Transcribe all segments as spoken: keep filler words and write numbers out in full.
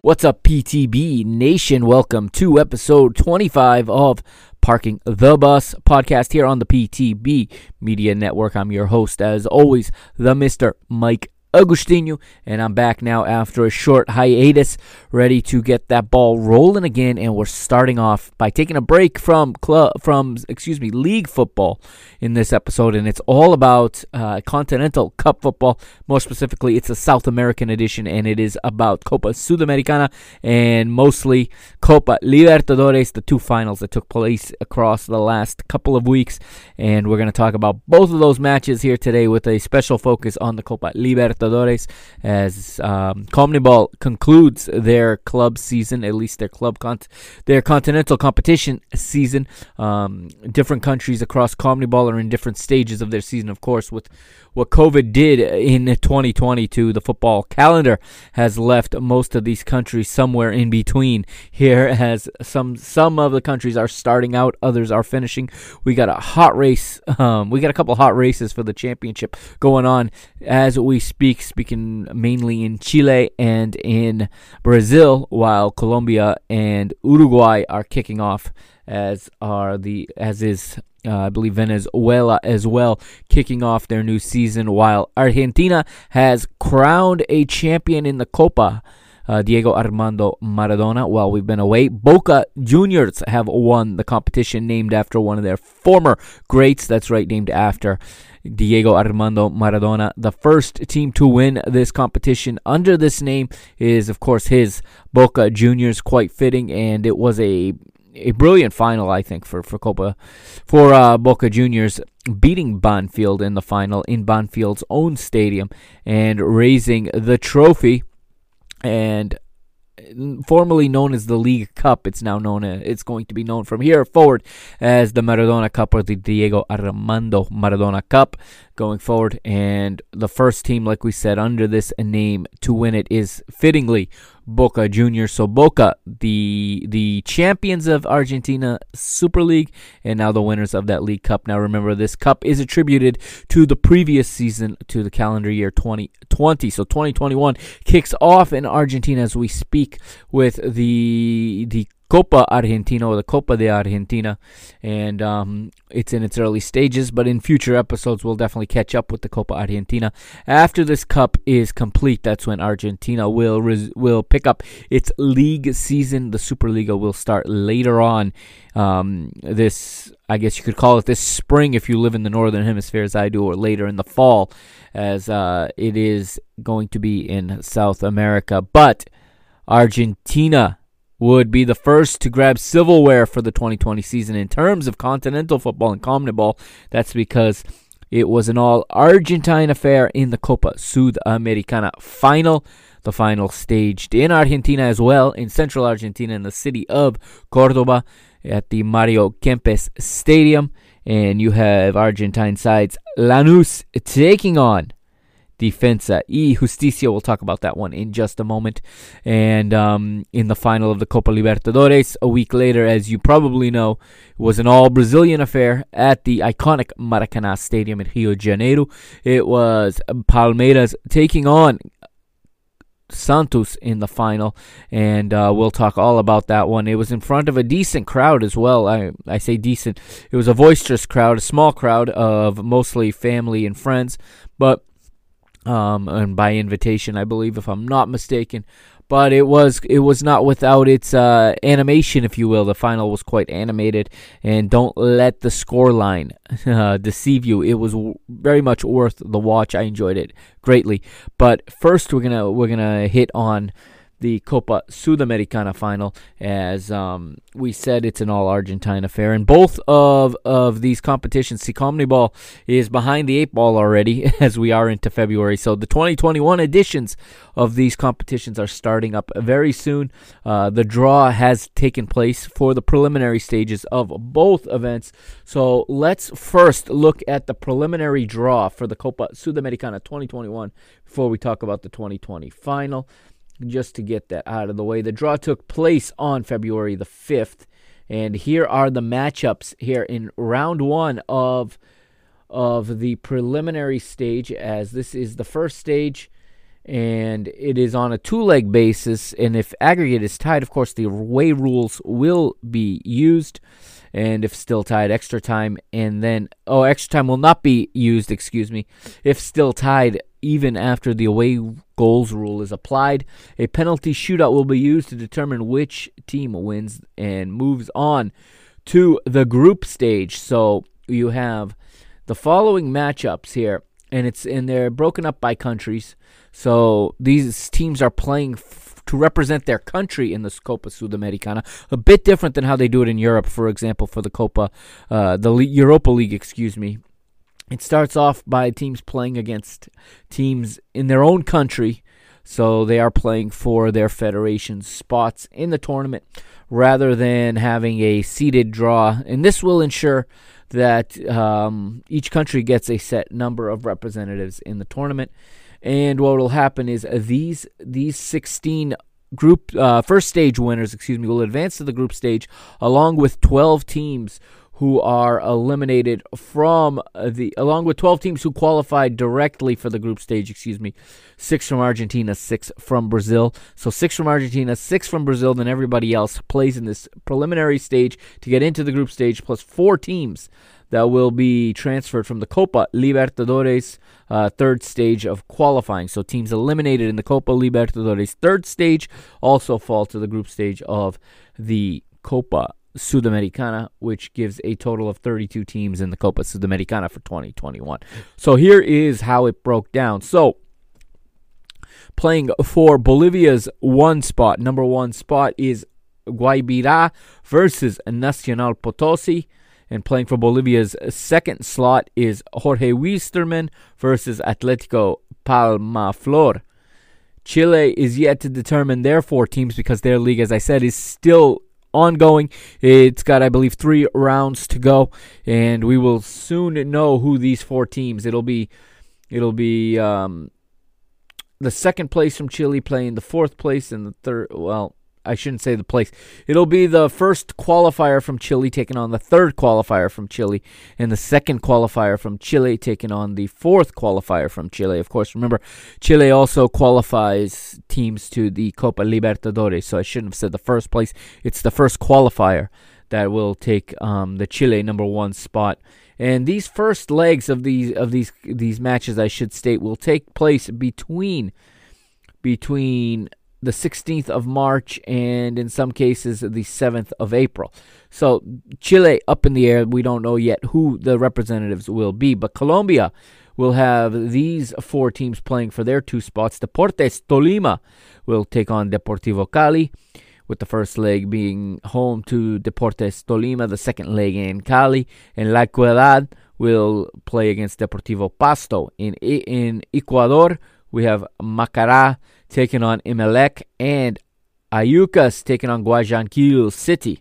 What's up, P T B Nation? Welcome to episode twenty-five of Parking the Bus Podcast here on the P T B Media Network. I'm your host, as always, the Mister Mike Agostinho, and I'm back now after a short hiatus, ready to get that ball rolling again. And we're starting off by taking a break from club, from excuse me, league football in this episode, and it's all about uh, Continental Cup football. More specifically, it's a South American edition, and it is about Copa Sudamericana and mostly Copa Libertadores, the two finals that took place across the last couple of weeks. And we're going to talk about both of those matches here today with a special focus on the Copa Libertadores, as um, CONMEBOL concludes their club season, at least their club con- their continental competition season. Um, different countries across CONMEBOL are in different stages of their season, of course, with what COVID did in twenty twenty-two. The football calendar has left most of these countries somewhere in between here, as some some of the countries are starting out, others are finishing. We got a hot race. Um, we got a couple hot races for the championship going on as we speak, speaking mainly in Chile and in Brazil, while Colombia and Uruguay are kicking off, as are the as is Uh, I believe Venezuela as well, kicking off their new season, while Argentina has crowned a champion in the Copa, uh, Diego Armando Maradona, while we've been away. Boca Juniors have won the competition, named after one of their former greats. That's right, named after Diego Armando Maradona. The first team to win this competition under this name is, of course, his Boca Juniors. Quite fitting, and it was a... A brilliant final, I think, for for Copa, for uh, Boca Juniors, beating Banfield in the final in Banfield's own stadium and raising the trophy, and formerly known as the League Cup, it's now known as, it's going to be known from here forward as the Maradona Cup, or the Diego Armando Maradona Cup going forward. And the first team, like we said, under this name to win it is fittingly Boca Juniors. So Boca, the the champions of Argentina Super League, and now the winners of that League Cup. Now remember, this cup is attributed to the previous season, to the calendar year twenty twenty. So twenty twenty-one kicks off in Argentina as we speak with the the Copa Argentina, or the Copa de Argentina, and um, it's in its early stages, but in future episodes we'll definitely catch up with the Copa Argentina. After this cup is complete, that's when Argentina will res- will pick up its league season. The Superliga will start later on um, this, I guess you could call it this spring if you live in the Northern Hemisphere as I do, or later in the fall, as uh, it is going to be in South America. But Argentina would be the first to grab silverware for the twenty twenty season in terms of continental football and CONMEBOL. That's because it was an all-Argentine affair in the Copa Sudamericana final, the final staged in Argentina as well, in central Argentina, in the city of Cordoba, at the Mario Kempes Stadium. And you have Argentine sides Lanús taking on Defensa y Justicia. We'll talk about that one in just a moment. And um, in the final of the Copa Libertadores, a week later, as you probably know, was an all-Brazilian affair at the iconic Maracanã Stadium in Rio de Janeiro. It was Palmeiras taking on Santos in the final, and uh, we'll talk all about that one. It was in front of a decent crowd as well. I I say decent. It was a boisterous crowd, a small crowd of mostly family and friends, but um, and by invitation, I believe, if I'm not mistaken. But it was it was not without its uh, animation, if you will. The final was quite animated, and don't let the scoreline uh, deceive you. It was w- very much worth the watch. I enjoyed it greatly. But first, we're gonna we're gonna hit on the Copa Sudamericana final. As um, we said, it's an all-Argentine affair. And both of, of these competitions, see, CONMEBOL is behind the eight ball already, as we are into February. So the twenty twenty-one editions of these competitions are starting up very soon. Uh, the draw has taken place for the preliminary stages of both events. So let's first look at the preliminary draw for the Copa Sudamericana twenty twenty-one before we talk about the twenty twenty final. Just to get that out of the way, the draw took place on February the fifth, and here are the matchups here in round one of of the preliminary stage, as this is the first stage, and it is on a two-leg basis, and if aggregate is tied, of course, the away rules will be used, and if still tied, extra time, and then, oh, extra time will not be used, excuse me, if still tied, even after the away goals rule is applied. A penalty shootout will be used to determine which team wins and moves on to the group stage. So you have the following matchups here, and it's and they're broken up by countries. So these teams are playing f- to represent their country in the Copa Sudamericana, a bit different than how they do it in Europe, for example, for the Copa, uh, the Le- Europa League, excuse me. It starts off by teams playing against teams in their own country, so they are playing for their federation's spots in the tournament rather than having a seeded draw. And this will ensure that um, each country gets a set number of representatives in the tournament. And what will happen is these these sixteen group uh, first stage winners, excuse me, will advance to the group stage along with twelve teams who are eliminated from the, along with twelve teams who qualified directly for the group stage, excuse me, six from Argentina, six from Brazil. So six from Argentina, six from Brazil, then everybody else plays in this preliminary stage to get into the group stage, plus four teams that will be transferred from the Copa Libertadores uh, third stage of qualifying. So teams eliminated in the Copa Libertadores third stage also fall to the group stage of the Copa Sudamericana, which gives a total of thirty-two teams in the Copa Sudamericana for twenty twenty-one. So here is how it broke down. So playing for Bolivia's one spot, number one spot is Guabirá versus Nacional Potosí, and playing for Bolivia's second slot is Jorge Wisterman versus Atlético Palmaflor. Chile is yet to determine their four teams because their league, as I said, is still ongoing. It's got, I believe, three rounds to go, and we will soon know who these four teams. It'll be, it'll be um, the second place from Chile playing the fourth place and the third. Well, I shouldn't say the place. It'll be the first qualifier from Chile taking on the third qualifier from Chile, and the second qualifier from Chile taking on the fourth qualifier from Chile. Of course, remember, Chile also qualifies teams to the Copa Libertadores, so I shouldn't have said the first place. It's the first qualifier that will take um, the Chile number one spot. And these first legs of these of these these matches, I should state, will take place between between. the sixteenth of March, and in some cases, the seventh of April. So Chile up in the air. We don't know yet who the representatives will be, but Colombia will have these four teams playing for their two spots. Deportes Tolima will take on Deportivo Cali, with the first leg being home to Deportes Tolima, the second leg in Cali, and La Equidad will play against Deportivo Pasto. In, in Ecuador, we have Macará taking on Emelec, and Ayucas taking on Guayaquil City.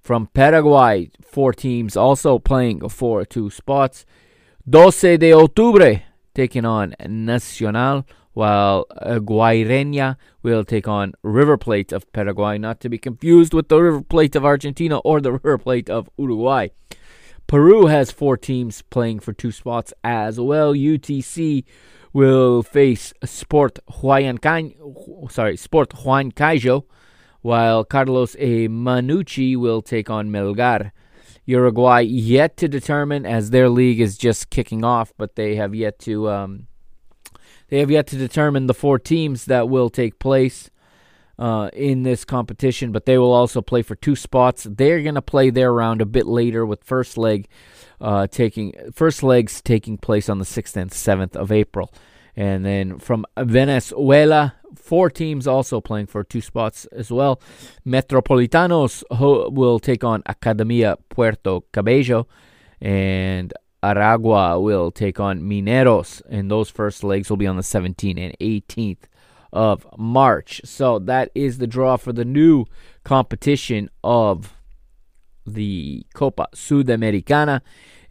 From Paraguay, four teams also playing for two spots. Doce de Octubre taking on Nacional, while Guaireña will take on River Plate of Paraguay, not to be confused with the River Plate of Argentina or the River Plate of Uruguay. Peru has four teams playing for two spots as well. U T C will face Sport Huancayo, sorry, Sport Huancayo, while Carlos Manucci will take on Melgar. Uruguay yet to determine, as their league is just kicking off, but they have yet to um, They have yet to determine the four teams that will take place uh, in this competition, but they will also play for two spots. They're going to play their round a bit later, with first leg uh, taking first legs taking place on the sixth and seventh of April. And then from Venezuela, four teams also playing for two spots as well. Metropolitanos ho- will take on Academia Puerto Cabello, and Aragua will take on Mineros. And those first legs will be on the seventeenth and eighteenth of March. So that is the draw for the new competition of the Copa Sudamericana.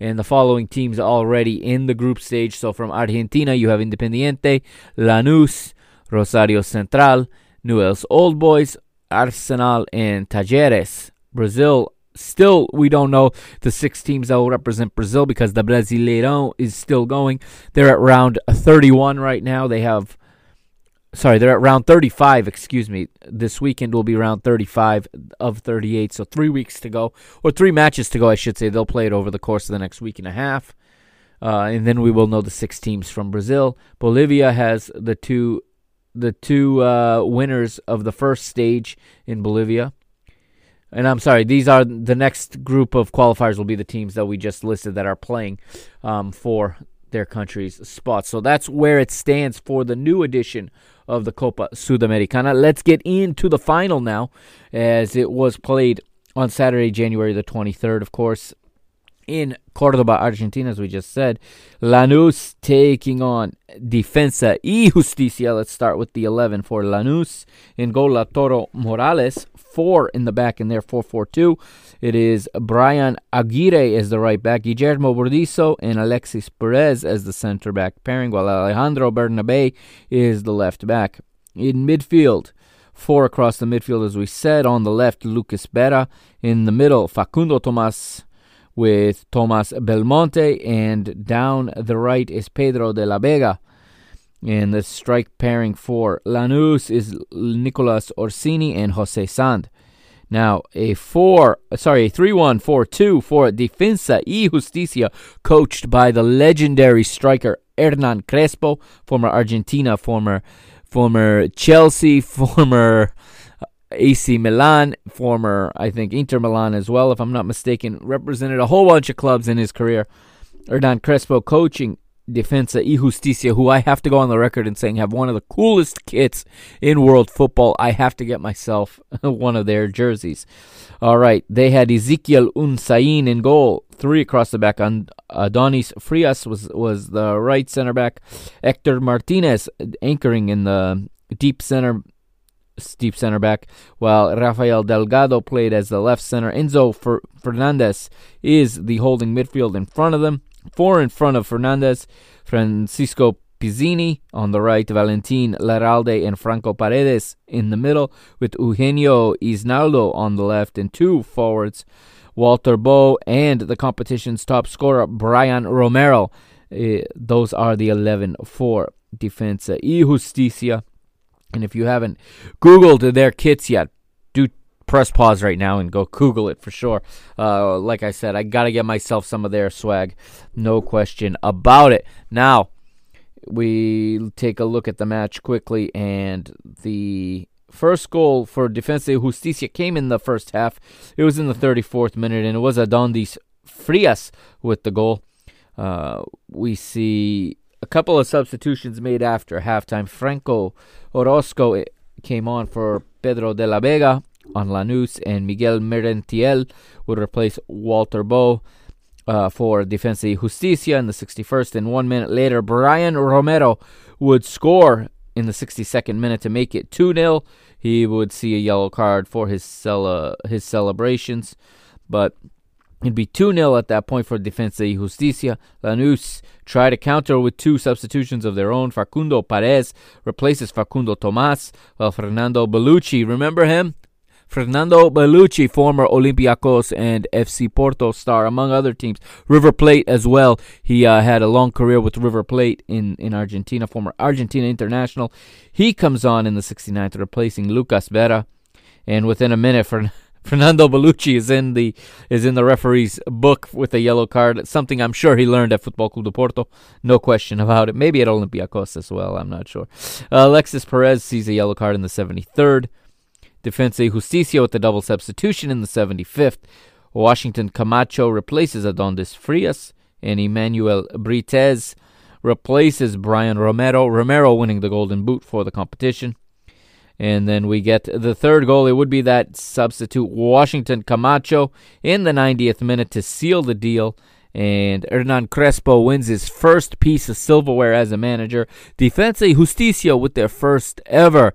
And the following teams already in the group stage. So from Argentina, you have Independiente, Lanús, Rosario Central, Newell's Old Boys, Arsenal, and Talleres. Brazil, still we don't know the six teams that will represent Brazil because the Brasileirão is still going. They're at round thirty-one right now. They have, sorry, they're at round thirty-five, excuse me. This weekend will be round thirty-five of thirty-eight, so three weeks to go, or three matches to go, I should say. They'll play it over the course of the next week and a half, uh, and then we will know the six teams from Brazil. Bolivia has the two the two uh, winners of the first stage in Bolivia. And I'm sorry, these are the next group of qualifiers will be the teams that we just listed that are playing um, for their country's spots. So that's where it stands for the new edition of the Copa Sudamericana. Let's get into the final now, as it was played on Saturday, January the twenty-third, of course, in Cordoba, Argentina, as we just said. Lanús taking on Defensa y Justicia. Let's start with the eleven for Lanús. In goal, Lautaro Morales, four in the back in there, four four two. It is Brian Aguirre as the right back, Guillermo Burdizo and Alexis Perez as the center back pairing, while Alejandro Bernabé is the left back. In midfield, four across the midfield, as we said. On the left, Lucas Vera. In the middle, Facundo Tomás, with Tomás Belmonte, and down the right is Pedro de la Vega. And the strike pairing for Lanús is Nicolas Orsini and Jose Sand. Now a four, sorry, a three one four two for Defensa y Justicia, coached by the legendary striker Hernán Crespo, former Argentina, former former Chelsea, former A C Milan, former, I think, Inter Milan as well, if I'm not mistaken, represented a whole bunch of clubs in his career. Hernán Crespo coaching Defensa y Justicia, who I have to go on the record and saying have one of the coolest kits in world football. I have to get myself one of their jerseys. All right, they had Ezequiel Unzain in goal, three across the back. Adonis Frias was, was the right center back. Hector Martinez anchoring in the deep center deep center back, while Rafael Delgado played as the left center. Enzo Fer- Fernandez is the holding midfield in front of them. Four in front of Fernandez, Francisco Pizzini on the right, Valentin Larralde and Franco Paredes in the middle, with Eugenio Isnaldo on the left, and two forwards, Walter Bowe and the competition's top scorer, Braian Romero. Uh, those are the eleven for Defensa y Justicia. And if you haven't Googled their kits yet, do press pause right now and go Google it for sure. Uh, like I said, I got to get myself some of their swag. No question about it. Now, we take a look at the match quickly. And the first goal for Defensa y Justicia came in the first half. It was in the thirty-fourth minute, and it was Adonis Frias with the goal. Uh, we see a couple of substitutions made after halftime. Franco Orozco came on for Pedro de la Vega on Lanús, and Miguel Merentiel would replace Walter Bowe uh, for Defensa y Justicia in the sixty-first. And one minute later, Braian Romero would score in the sixty-second minute to make it two nil. He would see a yellow card for his cele- his celebrations, but it'd be two nil at that point for Defensa y Justicia. Lanús try to counter with two substitutions of their own. Facundo Perez replaces Facundo Tomás, while Fernando Belluschi, remember him? Fernando Belluschi, former Olympiacos and F C Porto star, among other teams. River Plate as well. He uh, had a long career with River Plate in, in Argentina, former Argentina international. He comes on in the sixty-ninth, replacing Lucas Vera. And within a minute, Fernando... Fernando Belluschi is in the is in the referee's book with a yellow card. It's something I'm sure he learned at Football Club de Porto, no question about it. Maybe at Olympiacos as well, I'm not sure. Uh, Alexis Perez sees a yellow card in the seventy-third. Defensa y Justicia with the double substitution in the seventy-fifth. Washington Camacho replaces Adonis Frias, and Emmanuel Brites replaces Braian Romero. Romero winning the golden boot for the competition. And then we get the third goal. It would be that substitute Washington Camacho in the ninetieth minute to seal the deal. And Hernán Crespo wins his first piece of silverware as a manager. Defensa y Justicia with their first ever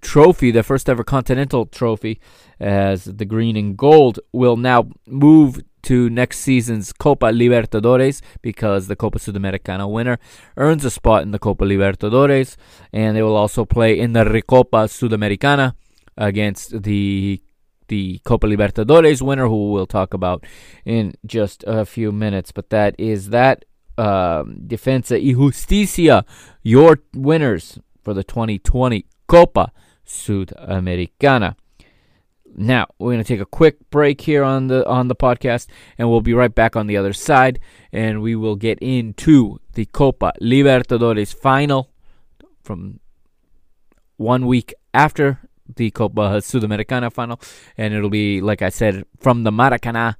trophy, their first ever continental trophy, as the green and gold will now move to next season's Copa Libertadores, because the Copa Sudamericana winner earns a spot in the Copa Libertadores, and they will also play in the Recopa Sudamericana against the the Copa Libertadores winner, who we'll talk about in just a few minutes. But that is that. um, Defensa y Justicia, your winners for the twenty twenty Copa Sudamericana. Now, we're going to take a quick break here on the on the podcast, and we'll be right back on the other side, and we will get into the Copa Libertadores final from one week after the Copa Sudamericana final, and it'll be, like I said, from the Maracanã.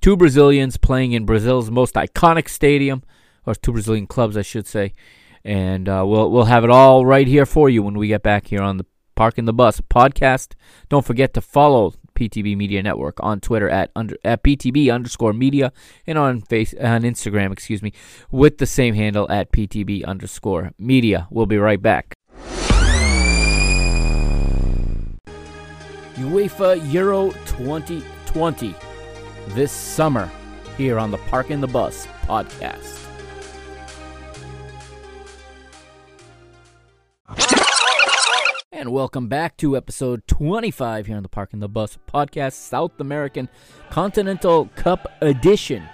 Two Brazilians playing in Brazil's most iconic stadium, or two Brazilian clubs, I should say, and uh, we'll we'll have it all right here for you when we get back here on the Parking the Bus podcast. Don't forget to follow P T B Media Network on Twitter at under at P T B underscore media, and on face on Instagram, excuse me, with the same handle at P T B underscore media. We'll be right back. UEFA Euro twenty twenty this summer here on the Parking the Bus podcast. And welcome back to episode twenty-five here on the Parking the Bus podcast, South American Continental Cup edition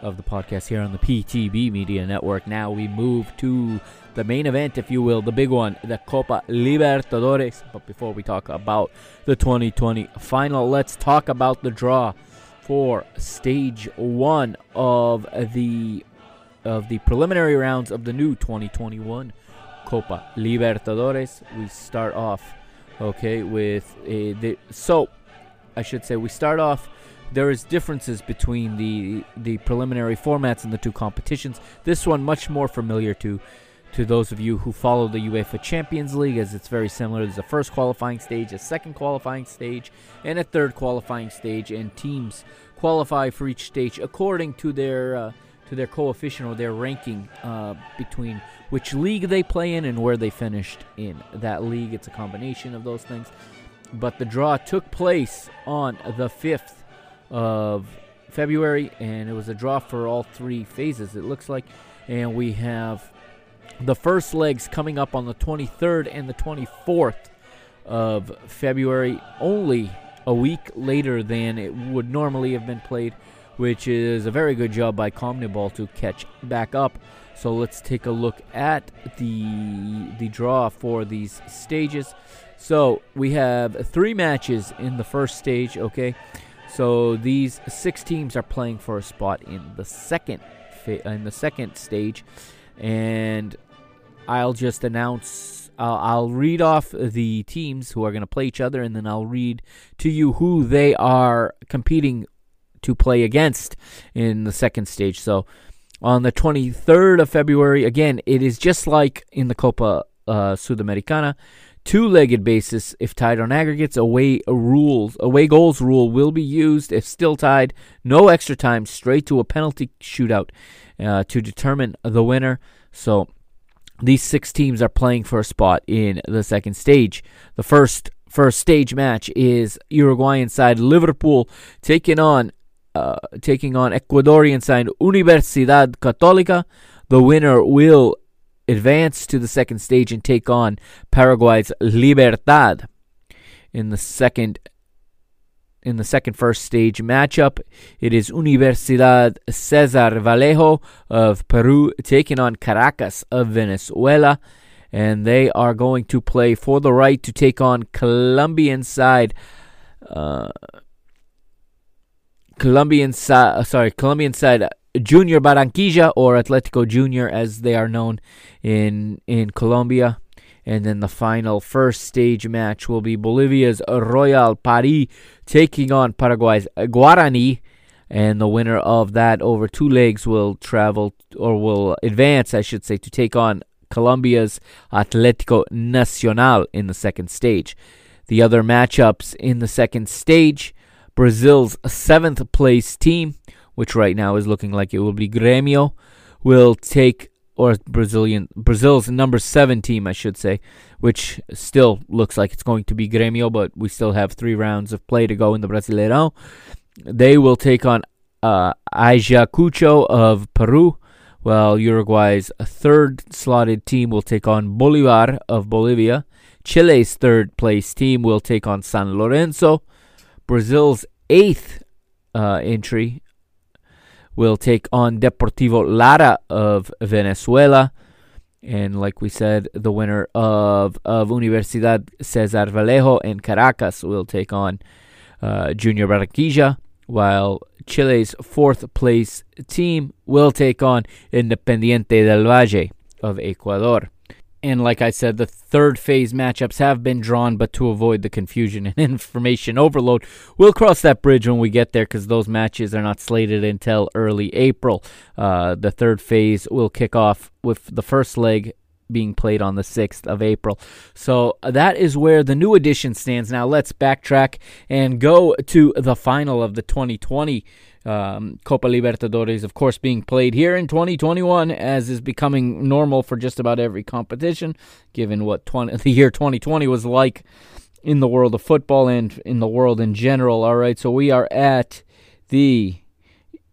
of the podcast here on the P T B Media Network. Now we move to the main event, if you will, the big one, the Copa Libertadores. But before we talk about the twenty twenty final, let's talk about the draw for stage one of the of the preliminary rounds of the new twenty twenty-one Copa Libertadores. We start off, okay, with a, the, so I should say we start off. There is differences between the the preliminary formats in the two competitions. This one much more familiar to to those of you who follow the UEFA Champions League, as it's very similar. There's a first qualifying stage, a second qualifying stage, and a third qualifying stage, and teams qualify for each stage according to their uh, to their coefficient or their ranking uh, between which league they play in and where they finished in that league. It's a combination of those things. But the draw took place on the fifth of February, and it was a draw for all three phases, it looks like. And we have the first legs coming up on the twenty-third and the twenty-fourth of February, only a week later than it would normally have been played, which is a very good job by CONMEBOL to catch back up. So let's take a look at the the draw for these stages. So we have three matches in the first stage, okay? So these six teams are playing for a spot in the second in the second stage, and I'll just announce uh, I'll read off the teams who are going to play each other, and then I'll read to you who they are competing to play against in the second stage. So on the twenty-third of February, again, it is just like in the Copa uh, Sudamericana, two-legged basis. If tied on aggregates, away rules, away goals rule will be used. If still tied, no extra time, straight to a penalty shootout uh, to determine the winner. So these six teams are playing for a spot in the second stage. The first first stage match is Uruguayan side Liverpool taking on Uh, taking on Ecuadorian side Universidad Católica. The winner will advance to the second stage and take on Paraguay's Libertad. In the second in the second first stage matchup, it is Universidad Cesar Vallejo of Peru taking on Caracas of Venezuela, and they are going to play for the right to take on Colombian side Uh, Colombian side, sorry, Colombian side Junior Barranquilla, or Atlético Junior as they are known in in Colombia. And then the final first stage match will be Bolivia's Royal Paris taking on Paraguay's Guarani. And the winner of that over two legs will travel, or will advance, I should say, to take on Colombia's Atlético Nacional in the second stage. The other matchups in the second stage, Brazil's seventh place team, which right now is looking like it will be Grêmio, will take, or Brazilian Brazil's number seven team, I should say, which still looks like it's going to be Grêmio, but we still have three rounds of play to go in the Brasileirão. They will take on uh, Ayacucho of Peru, while Uruguay's third slotted team will take on Bolívar of Bolivia. Chile's third place team will take on San Lorenzo. Brazil's eighth uh, entry will take on Deportivo Lara of Venezuela. And like we said, the winner of, of Universidad Cesar Vallejo and Caracas will take on uh, Junior Barranquilla, while Chile's fourth place team will take on Independiente del Valle of Ecuador. And like I said, the third phase matchups have been drawn, but to avoid the confusion and information overload, we'll cross that bridge when we get there, because those matches are not slated until early April. Uh, the third phase will kick off with the first leg being played on the sixth of April. So that is where the new edition stands. Now let's backtrack and go to the final of the twenty twenty Um, Copa Libertadores, of course, being played here in twenty twenty-one, as is becoming normal for just about every competition, given what twenty, the year twenty twenty was like in the world of football and in the world in general. All right, so we are at the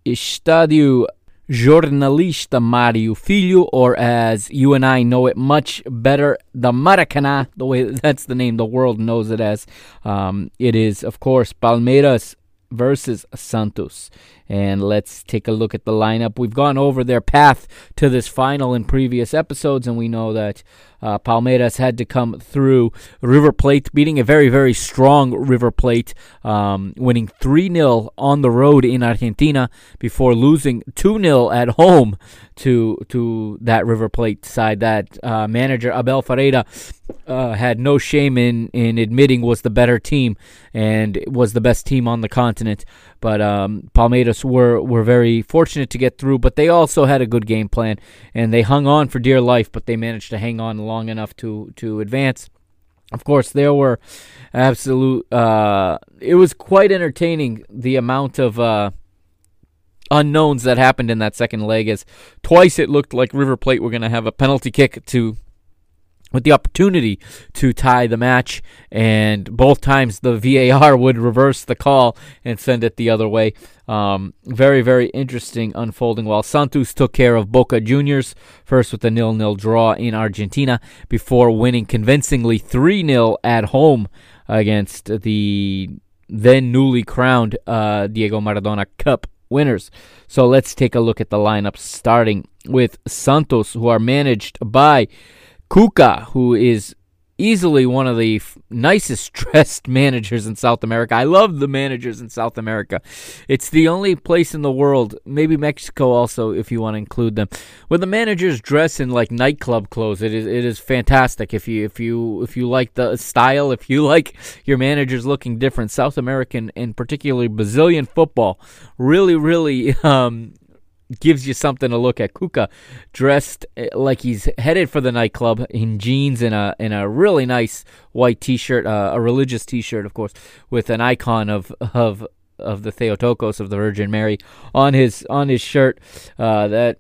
Estadio Jornalista Mario Filho, or as you and I know it much better, the Maracanã, the way that's the name the world knows it as. Um, it is, of course, Palmeiras versus Santos. And let's take a look at the lineup. We've gone over their path to this final in previous episodes, and we know that uh, Palmeiras had to come through River Plate, beating a very, very strong River Plate, um, winning three nil on the road in Argentina before losing two nil at home to to that River Plate side that uh, manager Abel Ferreira uh, had no shame in, in admitting was the better team and was the best team on the continent. But um, Palmeiras were, were very fortunate to get through, but they also had a good game plan, and they hung on for dear life, but they managed to hang on long enough to, to advance. Of course, there were absolute... Uh, it was quite entertaining, the amount of uh, unknowns that happened in that second leg, as twice it looked like River Plate were going to have a penalty kick to... with the opportunity to tie the match, and both times the V A R would reverse the call and send it the other way. Um, very, very interesting unfolding, while Santos took care of Boca Juniors, first with a nil nil draw in Argentina, before winning convincingly three nil at home against the then newly crowned uh, Diego Maradona Cup winners. So let's take a look at the lineup, starting with Santos, who are managed by Cuca, who is easily one of the f- nicest dressed managers in South America. I love the managers in South America. It's the only place in the world, maybe Mexico also if you want to include them, where the managers dress in like nightclub clothes. It is it is fantastic if you if you if you like the style, if you like your managers looking different. South American and particularly Brazilian football really really um gives you something to look at. Cuca dressed like he's headed for the nightclub in jeans and a and a really nice white T-shirt, uh, a religious T-shirt, of course, with an icon of of of the Theotokos of the Virgin Mary on his on his shirt. Uh, that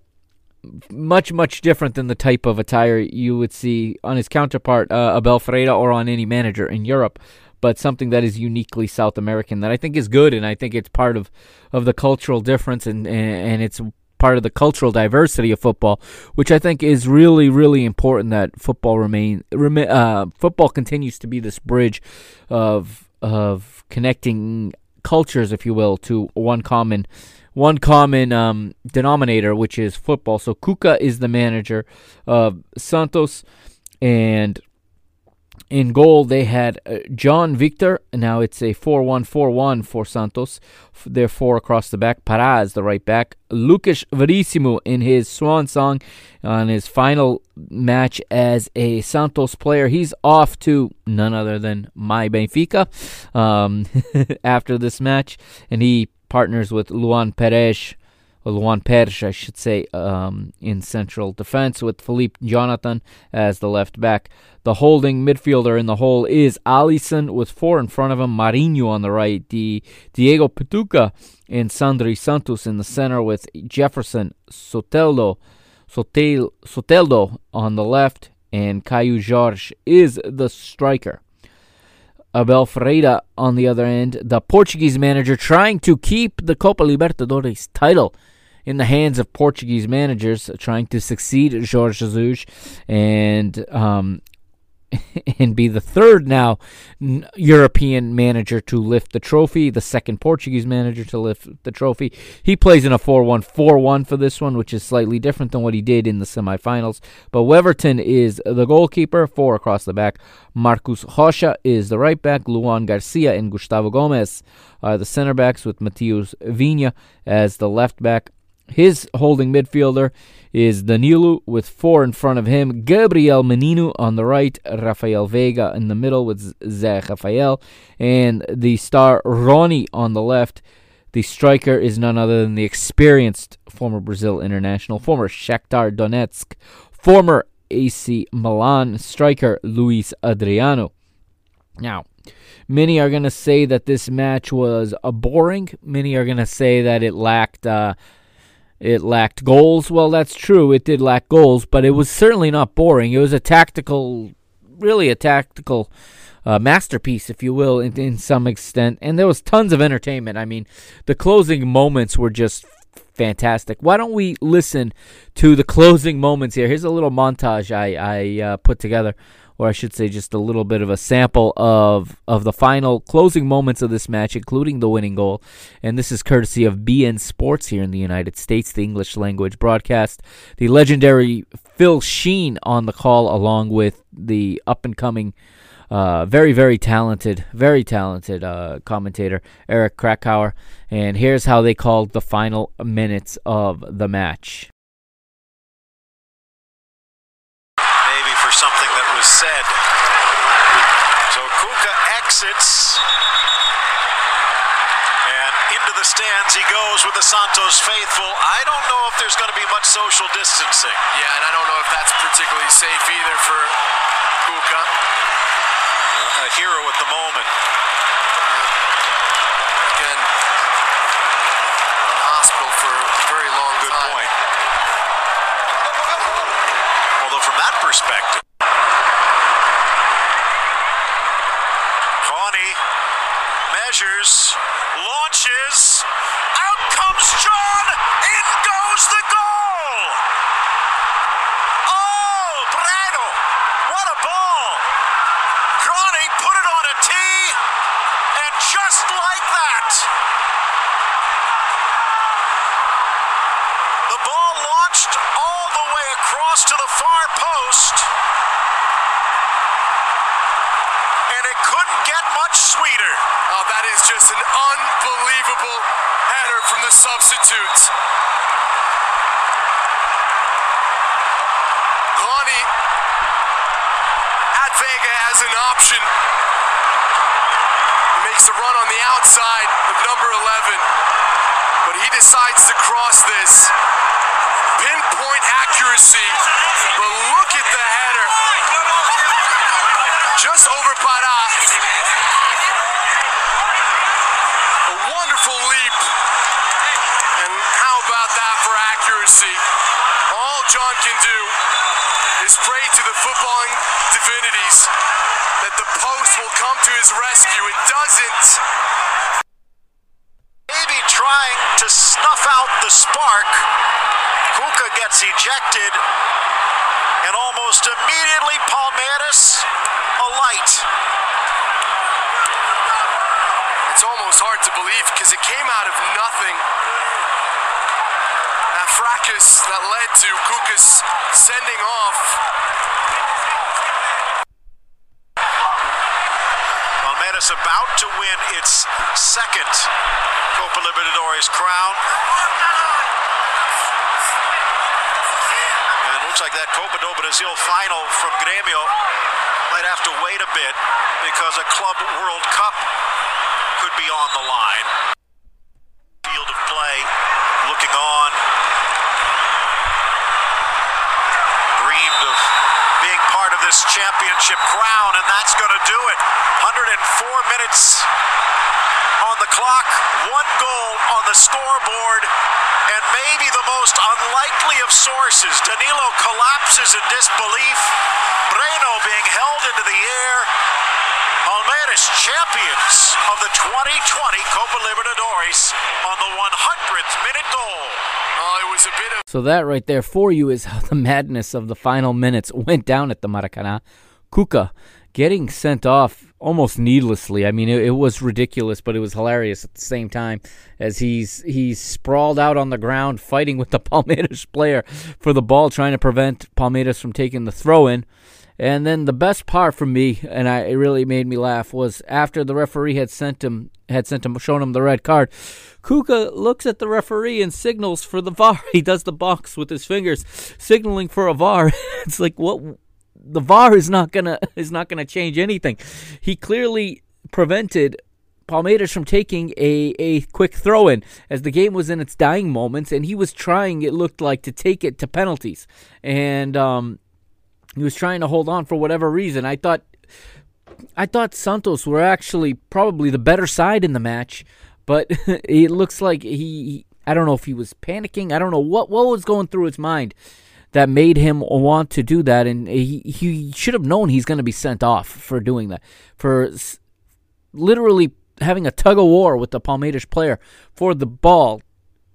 much much different than the type of attire you would see on his counterpart, uh, Abel Ferreira, or on any manager in Europe. But something that is uniquely South American that I think is good, and I think it's part of, of the cultural difference, and, and, and it's part of the cultural diversity of football, which I think is really, really important, that football remain, remain uh, football continues to be this bridge of of connecting cultures, if you will, to one common one common um, denominator, which is football. So Cuca is the manager of Santos, and In goal, they had uh, John Victor. Now it's a four one four one for Santos. F- They're four across the back. Parás, the right back. Lucas Verissimo in his swan song on his final match as a Santos player. He's off to none other than my Benfica um, after this match. And he partners with Luan Perez. Luan Perez, I should say, um, in central defense with Felipe Jonathan as the left back. The holding midfielder in the hole is Alisson with four in front of him. Marinho on the right, Di- Diego Pituca and Sandri Santos in the center with Jefferson Soteldo, Sotel- Soteldo on the left, and Caio Jorge is the striker. Abel Ferreira on the other end, the Portuguese manager trying to keep the Copa Libertadores title in the hands of Portuguese managers, trying to succeed Jorge Jesus and um, and be the third now European manager to lift the trophy, the second Portuguese manager to lift the trophy. He plays in a four one four one for this one, which is slightly different than what he did in the semifinals. But Weverton is the goalkeeper, four across the back. Marcus Rocha is the right back. Luan Garcia and Gustavo Gomez are the center backs with Matheus Vinha as the left back. His holding midfielder is Danilo with four in front of him. Gabriel Menino on the right. Rafael Veiga in the middle with Zé Rafael. And the star Rony on the left. The striker is none other than the experienced former Brazil international, former Shakhtar Donetsk, former A C Milan striker Luis Adriano. Now, many are going to say that this match was uh, boring. Many are going to say that it lacked... Uh, It lacked goals. Well, that's true. It did lack goals, but it was certainly not boring. It was a tactical, really a tactical uh, masterpiece, if you will, in, in some extent. And there was tons of entertainment. I mean, the closing moments were just fantastic. Why don't we listen to the closing moments here? Here's a little montage I, I uh, put together, or I should say just a little bit of a sample of, of the final closing moments of this match, including the winning goal. And this is courtesy of B N Sports here in the United States, the English language broadcast. The legendary Phil Sheen on the call, along with the up-and-coming, uh, very, very talented, very talented uh, commentator, Eric Krakauer. And here's how they called the final minutes of the match. Something that was said. So Kuka exits and into the stands he goes with the Santos faithful. I don't know if there's going to be much social distancing. Yeah, and I don't know if that's particularly safe either for Kuka. Uh, a hero at the moment. Again, in the hospital for a very long Good time. Good point. Although from that perspective, measures, launches, out comes John, in goes the goal! Oh, Braido, what a ball! Grani put it on a tee, and just like that, the ball launched all the way across to the far post, and it couldn't get much sweeter. Oh, that is just an unbelievable header from the substitutes. Lonnie at Vega has an option. He makes the run on the outside of number eleven, but he decides to cross this. Pinpoint accuracy, but look at the header. Just over Pará. A wonderful leap. And how about that for accuracy? All John can do is pray to the footballing divinities that the post will come to his rescue. It doesn't. Maybe trying to snuff out the spark. Kuka gets ejected. And almost immediately Palmeiras alight. It's almost hard to believe because it came out of nothing. That fracas that led to Kuka's sending off. is about to win its second Copa Libertadores crown. And it looks like that Copa do Brasil final from Grêmio might have to wait a bit because a Club World Cup could be on the line. Field of play, looking on. Dreamed of being part of this championship crown, and that's going to do it. one hundred four minutes on the clock, one goal on the scoreboard, and maybe the most unlikely of sources. Danilo collapses in disbelief. Breno being held into the air. Palmeiras champions of the twenty twenty Copa Libertadores on the one hundredth minute goal. Oh, it was a bit of so that right there for you is how the madness of the final minutes went down at the Maracanã. Cuca getting sent off almost needlessly. I mean, it, it was ridiculous, but it was hilarious at the same time as he's he's sprawled out on the ground fighting with the Palmeiras player for the ball, trying to prevent Palmeiras from taking the throw-in. And then the best part for me, and I, it really made me laugh, was after the referee had sent him, had sent him, shown him the red card, Cuca looks at the referee and signals for the V A R. He does the box with his fingers, signaling for a V A R. It's like, what? The V A R is not gonna is not gonna change anything. He clearly prevented Palmeiras from taking a, a quick throw-in as the game was in its dying moments, and he was trying, it looked like, to take it to penalties. And um, he was trying to hold on for whatever reason. I thought I thought Santos were actually probably the better side in the match, but it looks like he, I don't know if he was panicking. I don't know what, what was going through his mind that made him want to do that, and he, he should have known he's going to be sent off for doing that, for s- literally having a tug-of-war with the Palmeiras player for the ball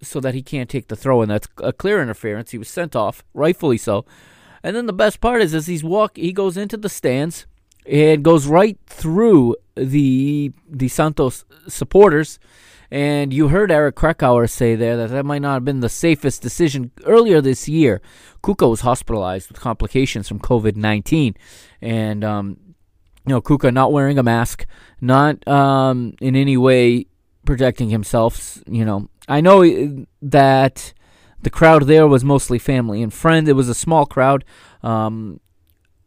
so that he can't take the throw, and that's a clear interference. He was sent off, rightfully so. And then the best part is as he's walk, he goes into the stands and goes right through the the Santos supporters. And you heard Eric Krakauer say there that that might not have been the safest decision. Earlier this year, Cuca was hospitalized with complications from covid nineteen. And, um, you know, Cuca not wearing a mask, not um, in any way protecting himself. You know, I know that the crowd there was mostly family and friends. It was a small crowd. Um,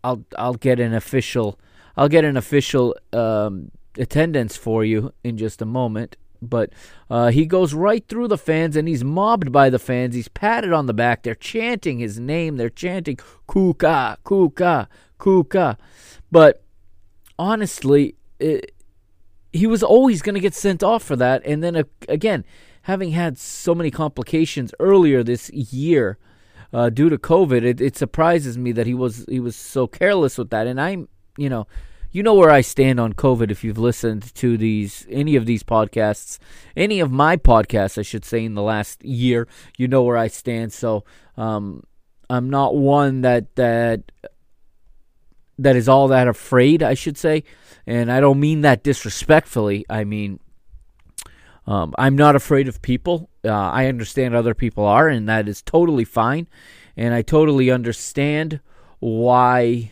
I'll I'll get an official I'll get an official um, attendance for you in just a moment. But uh, he goes right through the fans, and he's mobbed by the fans. He's patted on the back. They're chanting his name. They're chanting, Cuca, Cuca, Cuca. But honestly, it, he was always going to get sent off for that. And then, uh, again, having had so many complications earlier this year uh, due to COVID, it, it surprises me that he was he was so careless with that. And I'm, you know... You know where I stand on COVID if you've listened to these any of these podcasts, any of my podcasts, I should say, in the last year. You know where I stand, so um, I'm not one that that that is all that afraid, I should say, and I don't mean that disrespectfully. I mean, um, I'm not afraid of people. Uh, I understand other people are, and that is totally fine, and I totally understand why...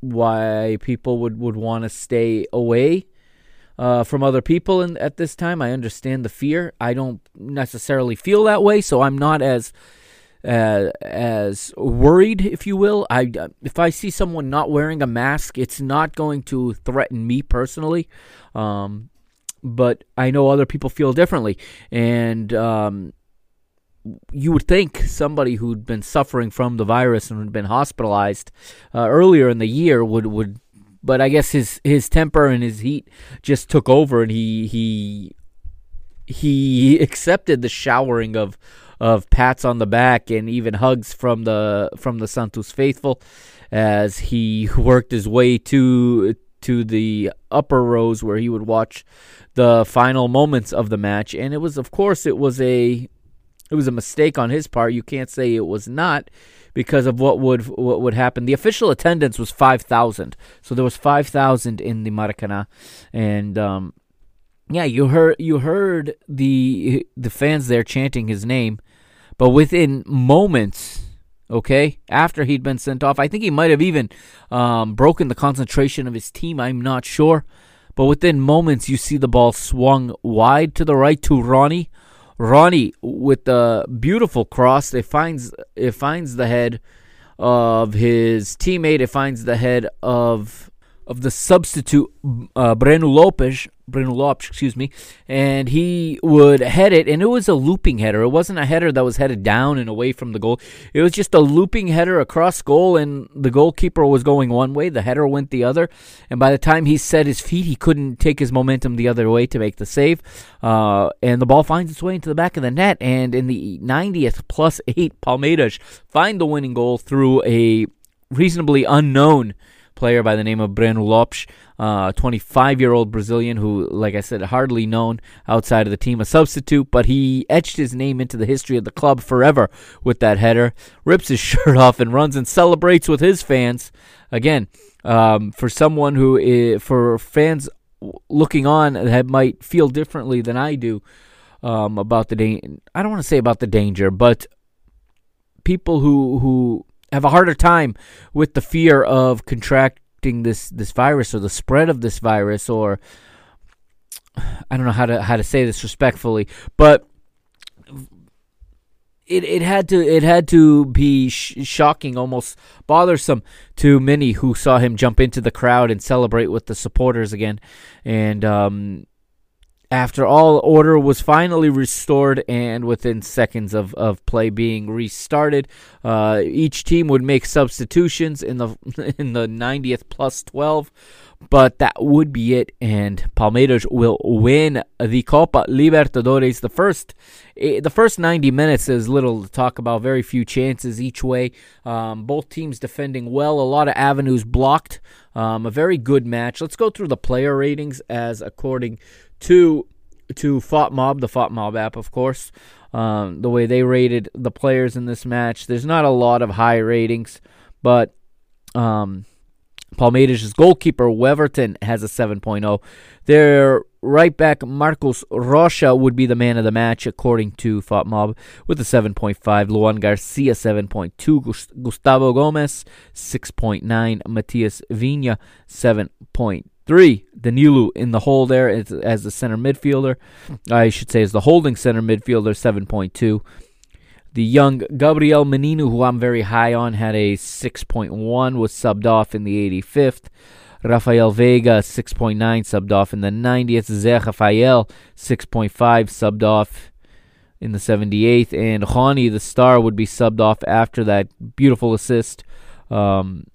why people would, would want to stay away uh, from other people in, at this time. I understand the fear. I don't necessarily feel that way, so I'm not as uh, as worried, if you will. I, if I see someone not wearing a mask, it's not going to threaten me personally, um, but I know other people feel differently, and um, you would think somebody who'd been suffering from the virus and had been hospitalized uh, earlier in the year would, would, but I guess his, his temper and his heat just took over, and he he he accepted the showering of of pats on the back and even hugs from the from the Santos faithful as he worked his way to to the upper rows where he would watch the final moments of the match. And it was, of course, it was a It was a mistake on his part. You can't say it was not because of what would what would happen. The official attendance was five thousand. So there was five thousand in the Maracanã. And um, yeah, you heard you heard the the fans there chanting his name, but within moments, okay, after he'd been sent off, I think he might have even um, broken the concentration of his team. I'm not sure. But within moments, you see the ball swung wide to the right to Ronnie. Ronnie, with a beautiful cross, it finds it finds the head of his teammate. It finds the head of of the substitute, uh, Breno Lopes, Breno Lopes, excuse me, and he would head it, and it was a looping header. It wasn't a header that was headed down and away from the goal. It was just a looping header across goal, and the goalkeeper was going one way, the header went the other, and by the time he set his feet, he couldn't take his momentum the other way to make the save, uh, and the ball finds its way into the back of the net, and in the ninetieth plus eight, Palmeiras find the winning goal through a reasonably unknown player by the name of Breno Lopes, uh, twenty-five-year-old Brazilian who, like I said, hardly known outside of the team, a substitute, but he etched his name into the history of the club forever with that header, rips his shirt off and runs and celebrates with his fans. Again, um, for someone who, is, for fans looking on that might feel differently than I do um, about the danger, I don't want to say about the danger, but people who, who have a harder time with the fear of contracting this, this virus or the spread of this virus, or I don't know how to how to say this respectfully, but it it had to it had to be sh- shocking, almost bothersome to many who saw him jump into the crowd and celebrate with the supporters again. And um, after all, order was finally restored, and within seconds of, of play being restarted, uh, each team would make substitutions in the in the ninetieth plus twelve, but that would be it, and Palmeiras will win the Copa Libertadores. The first the first ninety minutes is little to talk about, very few chances each way. Um, both teams defending well, a lot of avenues blocked. Um, a very good match. Let's go through the player ratings as according to to FotMob, the FotMob app, of course, um, the way they rated the players in this match. There's not a lot of high ratings, but um, Palmeiras' goalkeeper, Weverton, has a seven point oh. Their right back, Marcos Rocha, would be the man of the match, according to FotMob, with a seven point five. Luan Garcia, seven point two. Gustavo Gomez, six point nine. Matias Vinha, seven point two. Three, Danilo in the hole there as, as the center midfielder. I should say as the holding center midfielder, seven point two. The young Gabriel Menino, who I'm very high on, had a six point one, was subbed off in the eighty-fifth. Rafael Veiga, six point nine, subbed off in the ninetieth. Zé Rafael, six point five, subbed off in the seventy-eighth. And Rony, the star, would be subbed off after that beautiful assist um,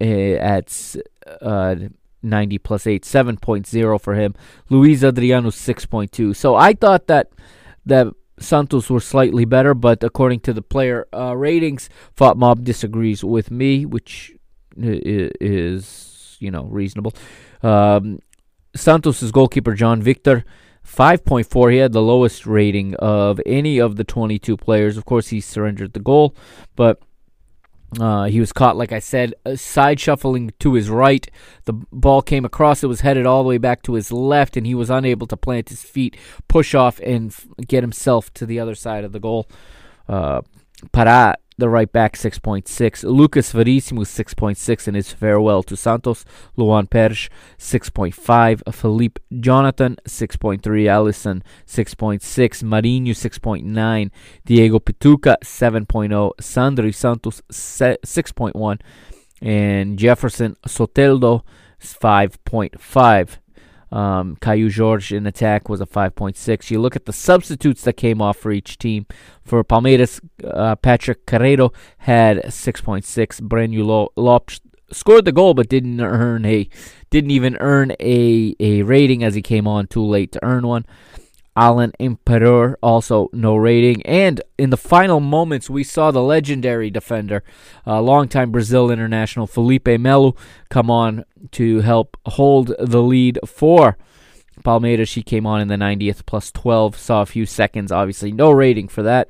at... Uh, ninety plus eight, seven point oh for him. Luis Adriano, six point two. So I thought that that Santos were slightly better, but according to the player uh, ratings, FotMob disagrees with me, which is, you know, reasonable. Um, Santos' goalkeeper, John Victor, five point four. He had the lowest rating of any of the twenty-two players. Of course, he surrendered the goal, but... Uh, he was caught, like I said, side shuffling to his right. The ball came across. It was headed all the way back to his left, and he was unable to plant his feet, push off, and f- get himself to the other side of the goal. Uh, Pará, the right back, six point six. Lucas Verissimo, six point six, in his farewell to Santos. Luan Perez, six point five. Felipe Jonathan, six point three. Allison, six point six. Marinho, six point nine. Diego Pituca, seven point oh. Sandri Santos, six point one. And Jefferson Soteldo, five point five. Um, Caio Jorge in attack was a five point six. You look at the substitutes that came off for each team. For Palmeiras, uh, Patrick Carreiro had six point six. Breno Lopes scored the goal, but didn't earn a didn't even earn a a rating, as he came on too late to earn one. Alan Imperor, also no rating. And in the final moments, we saw the legendary defender, uh, longtime Brazil international Felipe Melo, come on to help hold the lead for Palmeiras. She came on in the ninetieth plus twelve, saw a few seconds, obviously no rating for that.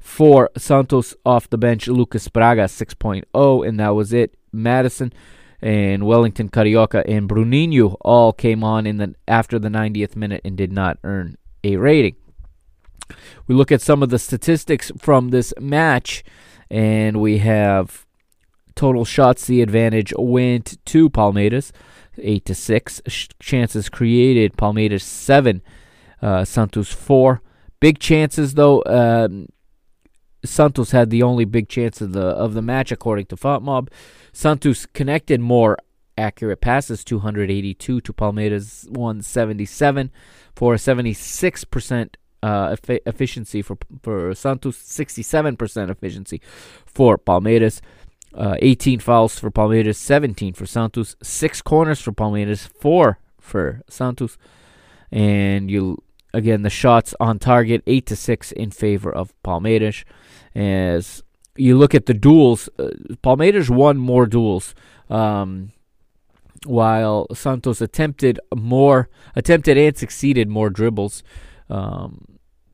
For Santos, off the bench, Lucas Braga, six point oh, and that was it. Madison and Wellington Carioca and Bruninho all came on in the after the ninetieth minute and did not earn a rating. We look at some of the statistics from this match, and we have total shots. The advantage went to Palmeiras, eight to six. Sh- chances created, Palmeiras seven, uh, Santos four. Big chances though. Um, Santos had the only big chance of the of the match according to FontMob. Santos connected more accurate passes, two hundred eighty-two to Palmeiras one hundred seventy-seven, for a seventy-six percent uh, efe- efficiency for for Santos, sixty-seven percent efficiency for Palmeiras. Uh, eighteen fouls for Palmeiras, seventeen for Santos, six corners for Palmeiras, four for Santos, and you again the shots on target, eight to six in favor of Palmeiras. As you look at the duels, uh, Palmeiras won more duels, um, while Santos attempted more, attempted and succeeded more dribbles. Um,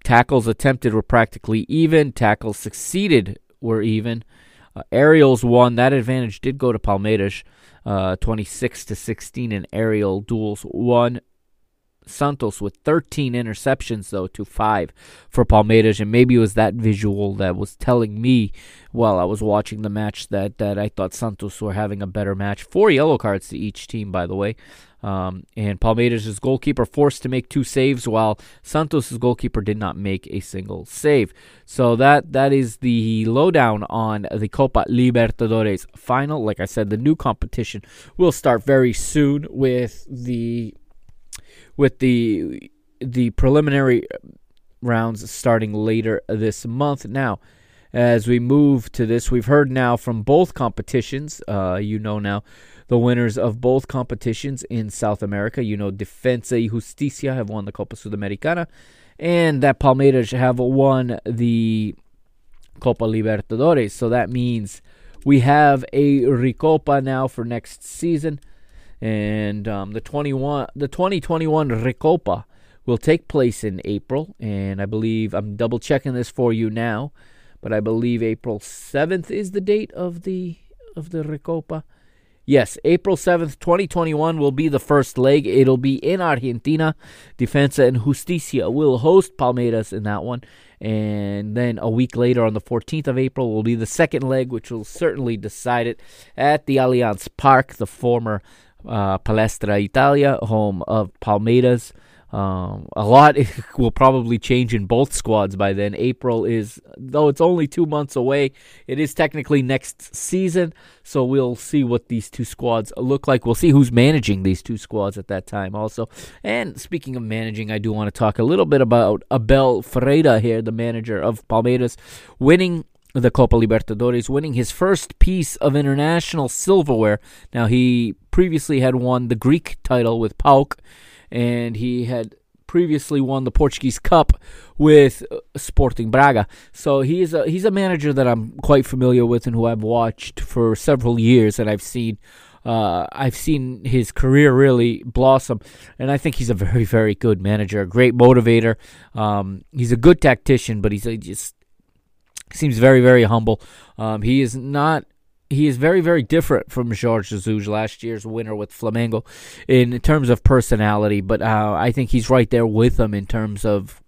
tackles attempted were practically even. Tackles succeeded were even. Uh, aerials won. That advantage did go to Palmeiras, uh, twenty-six to sixteen in aerial duels won. Santos with thirteen interceptions, though, to five for Palmeiras. And maybe it was that visual that was telling me while I was watching the match that, that I thought Santos were having a better match. Four yellow cards to each team, by the way. Um, and Palmeiras' goalkeeper forced to make two saves, while Santos' goalkeeper did not make a single save. So that that is the lowdown on the Copa Libertadores final. Like I said, the new competition will start very soon with the... with the the preliminary rounds starting later this month. Now, as we move to this, we've heard now from both competitions. Uh, you know now the winners of both competitions in South America. You know Defensa y Justicia have won the Copa Sudamericana, and that Palmeiras have won the Copa Libertadores. So that means we have a Recopa now for next season. And um, the twenty-one, the twenty twenty-one Recopa will take place in April, and I believe I'm double checking this for you now, but I believe April seventh is the date of the of the Recopa. Yes, April seventh, twenty twenty-one will be the first leg. It'll be in Argentina. Defensa and Justicia will host Palmeiras in that one. And then a week later, on the fourteenth of April, will be the second leg, which will certainly decide it at the Allianz Park, the former Uh, Palestra Italia, home of Palmeiras. Um, a lot will probably change in both squads by then. April is, though it's only two months away, it is technically next season, so we'll see what these two squads look like. We'll see who's managing these two squads at that time also. And speaking of managing, I do want to talk a little bit about Abel Ferreira here, the manager of Palmeiras, winning the Copa Libertadores, winning his first piece of international silverware. Now, he previously had won the Greek title with PAOK, and he had previously won the Portuguese Cup with Sporting Braga. So he is a, he's a manager that I'm quite familiar with and who I've watched for several years, and I've seen uh, I've seen his career really blossom, and I think he's a very, very good manager, a great motivator. Um, he's a good tactician, but he's a, just... seems very, very humble. Um, he is not. He is very, very different from Jorge Jesus, last year's winner with Flamengo, in terms of personality. But uh, I think he's right there with them in terms of,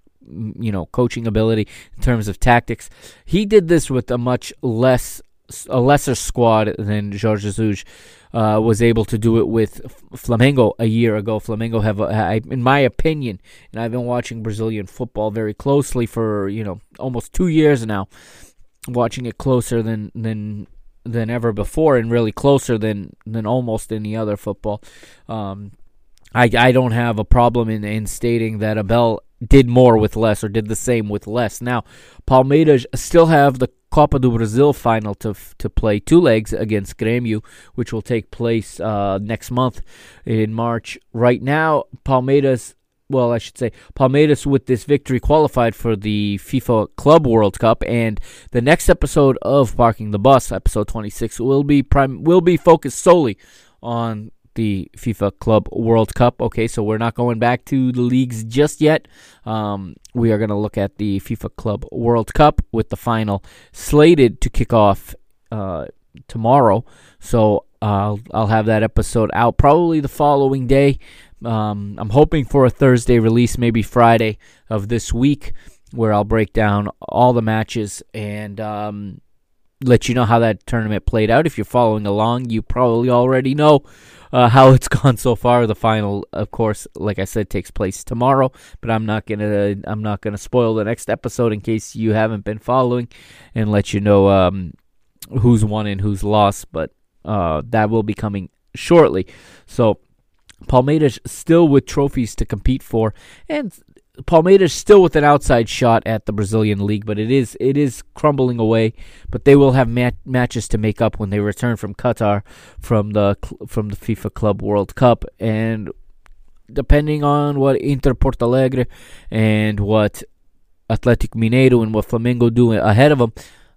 you know, coaching ability, in terms of tactics. He did this with a much less, a lesser squad than Jorge Jesus uh, was able to do it with Flamengo a year ago. Flamengo have, a, in my opinion, and I've been watching Brazilian football very closely for, you know, almost two years now, watching it closer than than than ever before, and really closer than than almost any other football. Um, I I don't have a problem in in stating that Abel did more with less, or did the same with less. Now, Palmeiras still have the Copa do Brasil final to to play, two legs against Grêmio, which will take place uh, next month in March. Right now, Palmeiras, well, I should say, Palmeiras with this victory qualified for the FIFA Club World Cup, and the next episode of Parking the Bus, episode twenty-six, will be prime will be focused solely on the FIFA Club World Cup. Okay, so we're not going back to the leagues just yet. Um, we are going to look at the FIFA Club World Cup, with the final slated to kick off uh, tomorrow. So I'll I'll have that episode out probably the following day. Um, I'm hoping for a Thursday release, maybe Friday of this week, where I'll break down all the matches and um, let you know how that tournament played out. If you're following along, you probably already know uh, how it's gone so far. The final, of course, like I said, takes place tomorrow. But I'm not gonna, I'm not gonna spoil the next episode in case you haven't been following, and let you know um, who's won and who's lost. But uh, that will be coming shortly. So Palmeiras still with trophies to compete for, and Palmeiras still with an outside shot at the Brazilian League, but it is it is crumbling away. But they will have mat- matches to make up when they return from Qatar from the from the FIFA Club World Cup, and depending on what Inter Porto Alegre and what Atlético Mineiro and what Flamengo do ahead of them,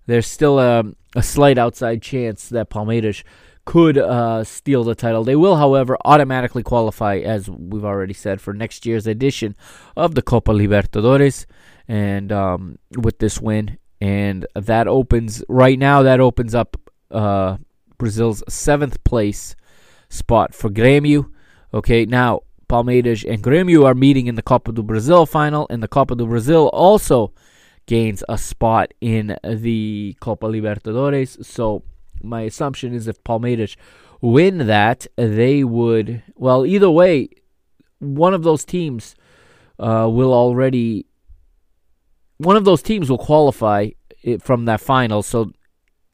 there's still a, a slight outside chance that Palmeiras could uh, steal the title. They will, however, automatically qualify, as we've already said, for next year's edition of the Copa Libertadores, and um, with this win. And that opens, right now, that opens up uh, Brazil's seventh place spot for Grêmio. Okay, now, Palmeiras and Grêmio are meeting in the Copa do Brasil final, and the Copa do Brasil also gains a spot in the Copa Libertadores, so my assumption is if Palmeiras win that, they would, well, either way, one of those teams uh, will already, one of those teams will qualify it from that final. So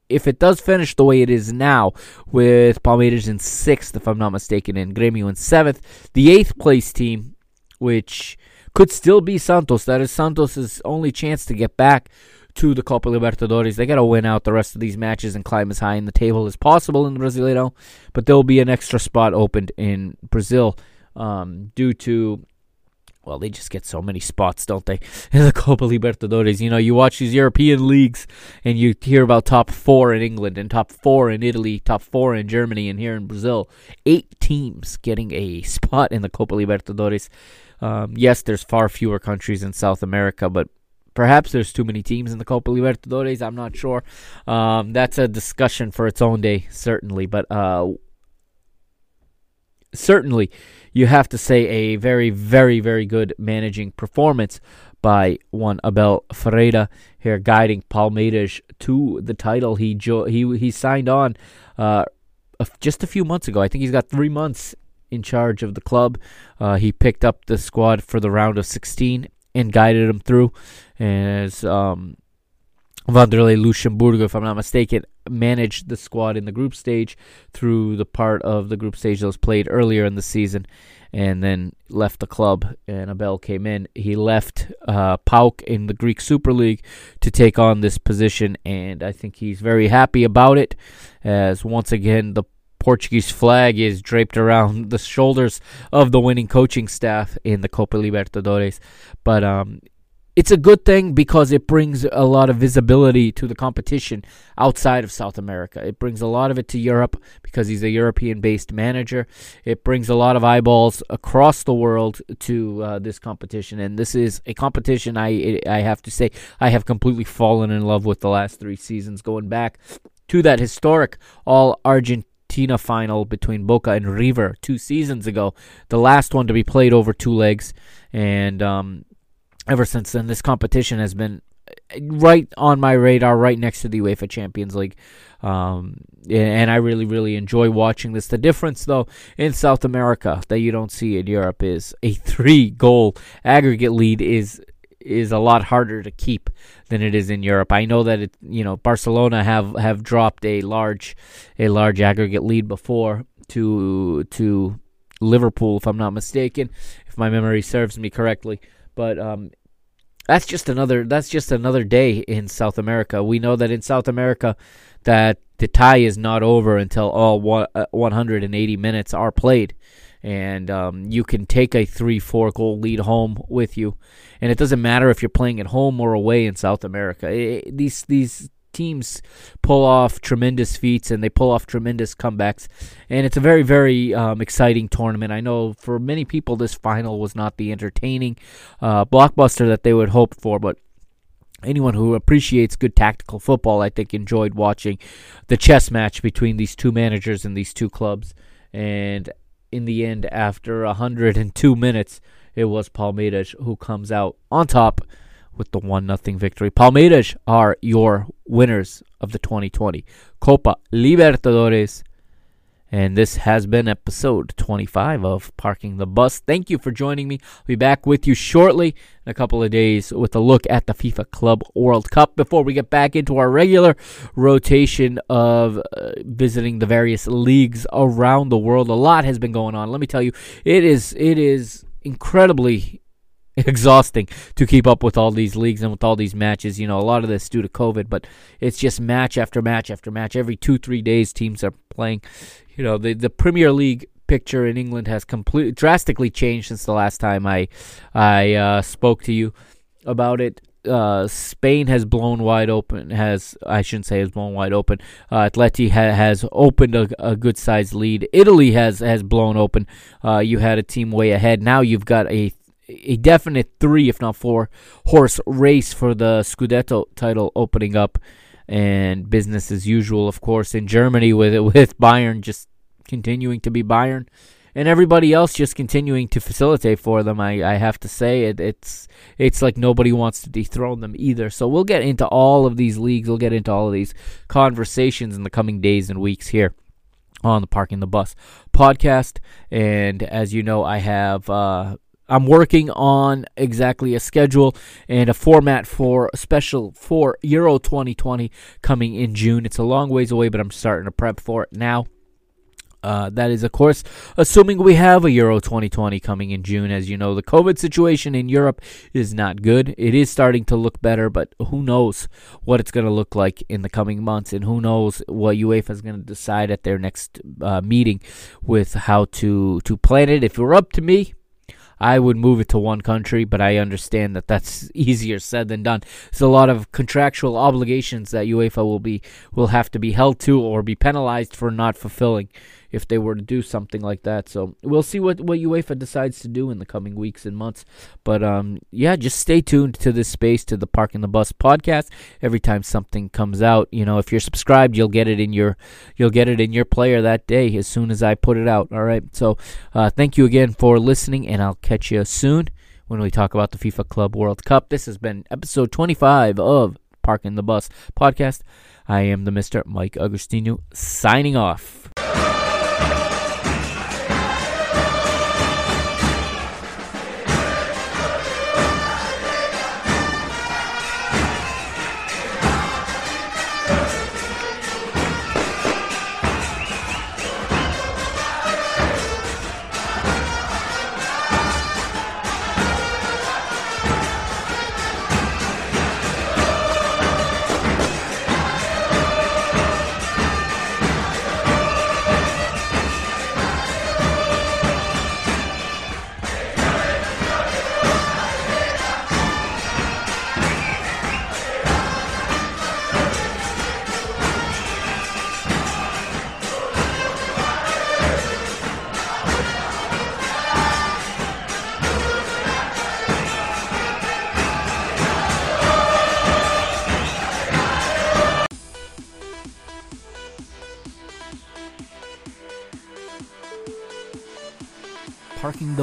if it does finish the way it is now, with Palmeiras in sixth, if I'm not mistaken, and Grêmio in seventh, the eighth place team, which could still be Santos, that is Santos' only chance to get back to the Copa Libertadores. They got to win out the rest of these matches and climb as high in the table as possible in the Brasileirão, but there'll be an extra spot opened in Brazil um, due to, well, they just get so many spots, don't they, in the Copa Libertadores. You know, you watch these European leagues and you hear about top four in England and top four in Italy, top four in Germany, and here in Brazil, eight teams getting a spot in the Copa Libertadores. Um, yes, there's far fewer countries in South America, but perhaps there's too many teams in the Copa Libertadores. I'm not sure. Um, that's a discussion for its own day, certainly. But uh, certainly, you have to say a very, very, very good managing performance by Juan Abel Ferreira here, guiding Palmeiras to the title. He jo- he he signed on uh, just a few months ago. I think he's got three months in charge of the club. Uh, he picked up the squad for the round of sixteen. And guided him through, as um, Vanderlei Luxemburgo, if I'm not mistaken, managed the squad in the group stage through the part of the group stage that was played earlier in the season, and then left the club, and Abel came in. He left uh, PAOK in the Greek Super League to take on this position, and I think he's very happy about it, as once again the Portuguese flag is draped around the shoulders of the winning coaching staff in the Copa Libertadores. But um, it's a good thing because it brings a lot of visibility to the competition outside of South America. It brings a lot of it to Europe because he's a European-based manager. It brings a lot of eyeballs across the world to uh, this competition. And this is a competition I I have to say I have completely fallen in love with the last three seasons, going back to that historic All-Argentine final between Boca and River two seasons ago, the last one to be played over two legs, and um, ever since then this competition has been right on my radar, right next to the UEFA Champions League, um, and I really, really enjoy watching this. The difference, though, in South America that you don't see in Europe is a three-goal aggregate lead is is a lot harder to keep than it is in Europe. I know that it, you know, Barcelona have, have dropped a large a large aggregate lead before to to Liverpool, if I'm not mistaken, if my memory serves me correctly. But um, that's just another that's just another day in South America. We know that in South America that the tie is not over until all one hundred eighty minutes are played. And um, you can take a three four goal lead home with you. And it doesn't matter if you're playing at home or away in South America. It, these these teams pull off tremendous feats, and they pull off tremendous comebacks. And it's a very, very um, exciting tournament. I know for many people this final was not the entertaining uh, blockbuster that they would hope for, but anyone who appreciates good tactical football, I think, enjoyed watching the chess match between these two managers and these two clubs. And in the end, after one hundred two minutes, it was Palmeiras who comes out on top with the one nothing victory. Palmeiras are your winners of the twenty twenty Copa Libertadores. And this has been episode twenty-five of Parking the Bus. Thank you for joining me. I'll be back with you shortly in a couple of days with a look at the FIFA Club World Cup before we get back into our regular rotation of uh, visiting the various leagues around the world. A lot has been going on. Let me tell you, it is it is incredibly exhausting to keep up with all these leagues and with all these matches. You know, a lot of this due to COVID, but it's just match after match after match. Every two, three days teams are playing. You know, the, the Premier League picture in England has completely drastically changed since the last time I I uh, spoke to you about it. Uh, Spain has blown wide open. Has I shouldn't say has blown wide open. Uh, Atleti ha- has opened a, a good sized lead. Italy has has blown open. Uh, you had a team way ahead. Now you've got a a definite three, if not four, horse race for the Scudetto title opening up, and business as usual, of course, in Germany with with Bayern just continuing to be Bayern, and everybody else just continuing to facilitate for them. I, I have to say it, it's it's like nobody wants to dethrone them either. So we'll get into all of these leagues. We'll get into all of these conversations in the coming days and weeks here on the Parking the Bus podcast. And as you know, I have... Uh, I'm working on exactly a schedule and a format for a special for Euro twenty twenty coming in June. It's a long ways away, but I'm starting to prep for it now. Uh, that is, of course, assuming we have a Euro twenty twenty coming in June. As you know, the COVID situation in Europe is not good. It is starting to look better, but who knows what it's going to look like in the coming months, and who knows what UEFA is going to decide at their next uh, meeting with how to, to plan it. If you're up to me, I would move it to one country, but I understand that that's easier said than done. There's a lot of contractual obligations that UEFA will be will have to be held to or be penalized for not fulfilling if they were to do something like that. So we'll see what, what UEFA decides to do in the coming weeks and months. But, um, yeah, just stay tuned to this space, to the Parking the Bus podcast. Every time something comes out, you know, if you're subscribed, you'll get it in your you'll get it in your player that day as soon as I put it out. All right, so uh, thank you again for listening, and I'll catch you soon when we talk about the FIFA Club World Cup. This has been episode twenty-five of Parking the Bus podcast. I am the Mister Mike Agostino signing off.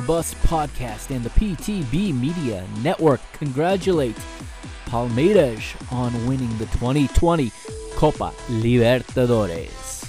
Bus podcast and the P T B Media Network congratulate Palmeiras on winning the twenty twenty Copa Libertadores.